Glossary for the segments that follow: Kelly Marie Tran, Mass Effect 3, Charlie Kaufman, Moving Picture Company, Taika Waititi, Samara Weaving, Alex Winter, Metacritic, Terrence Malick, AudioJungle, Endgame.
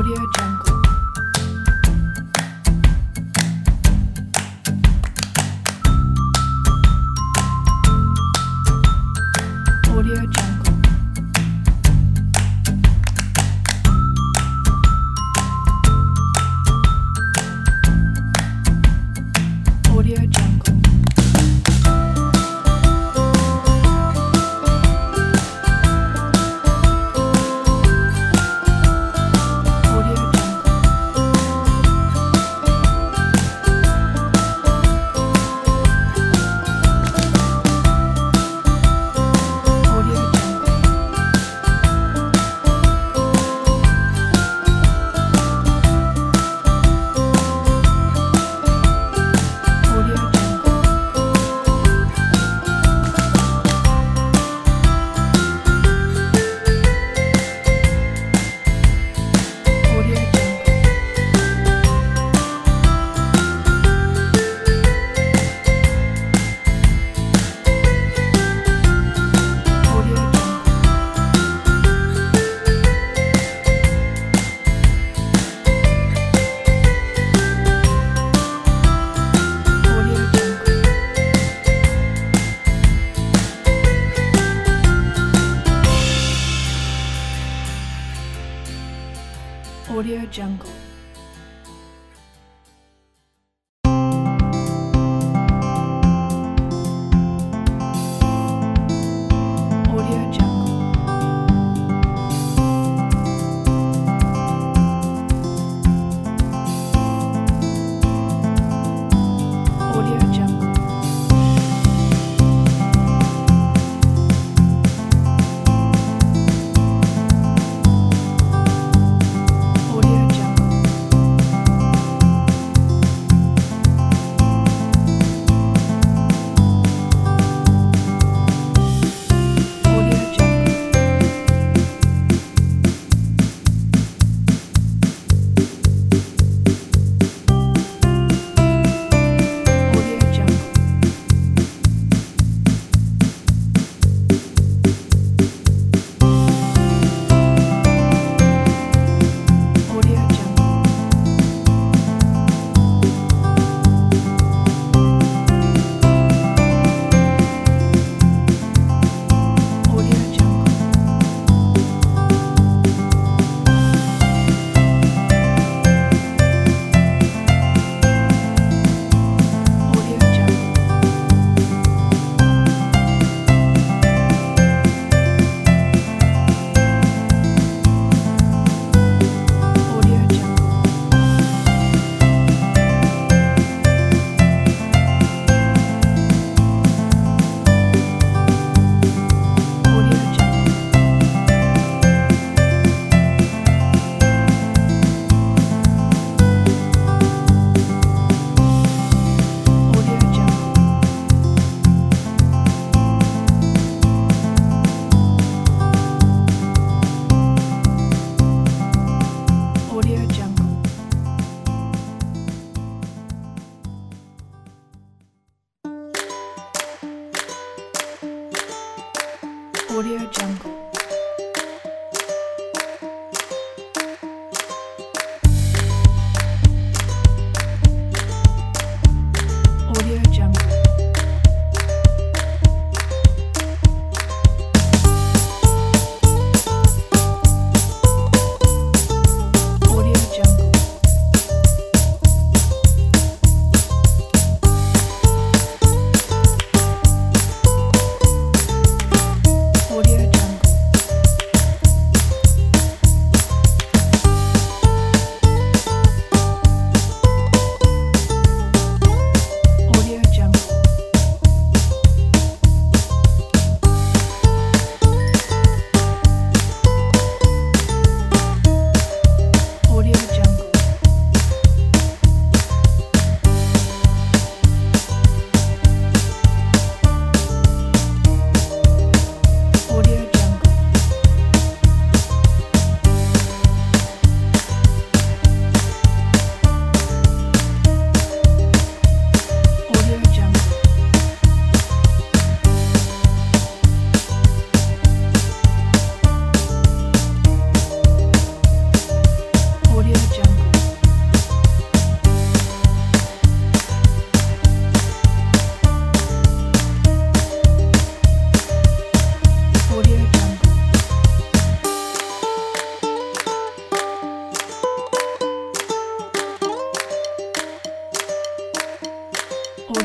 AudioJungle. AudioJungle. AudioJungle. AudioJungle. AudioJungle.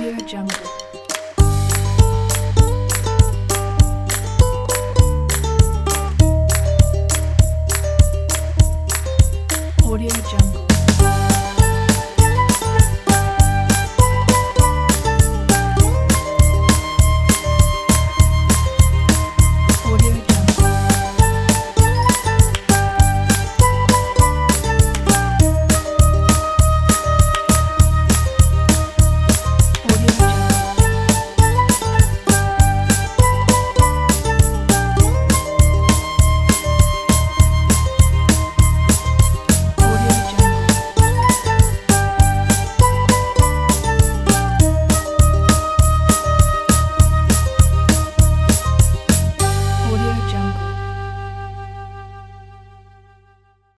AudioJungle. AudioJungle.